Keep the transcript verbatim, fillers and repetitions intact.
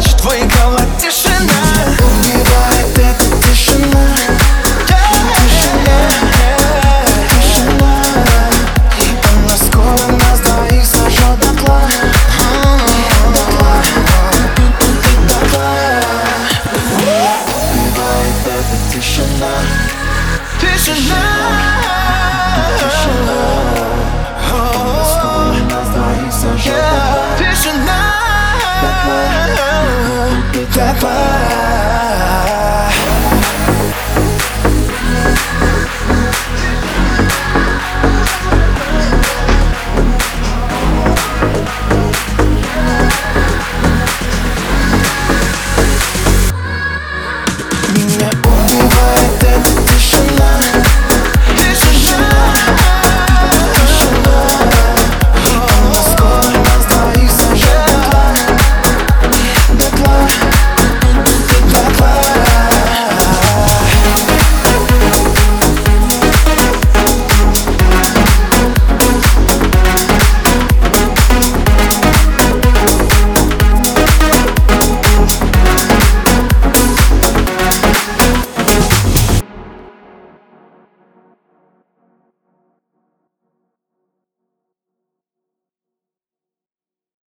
плач в твоей голове.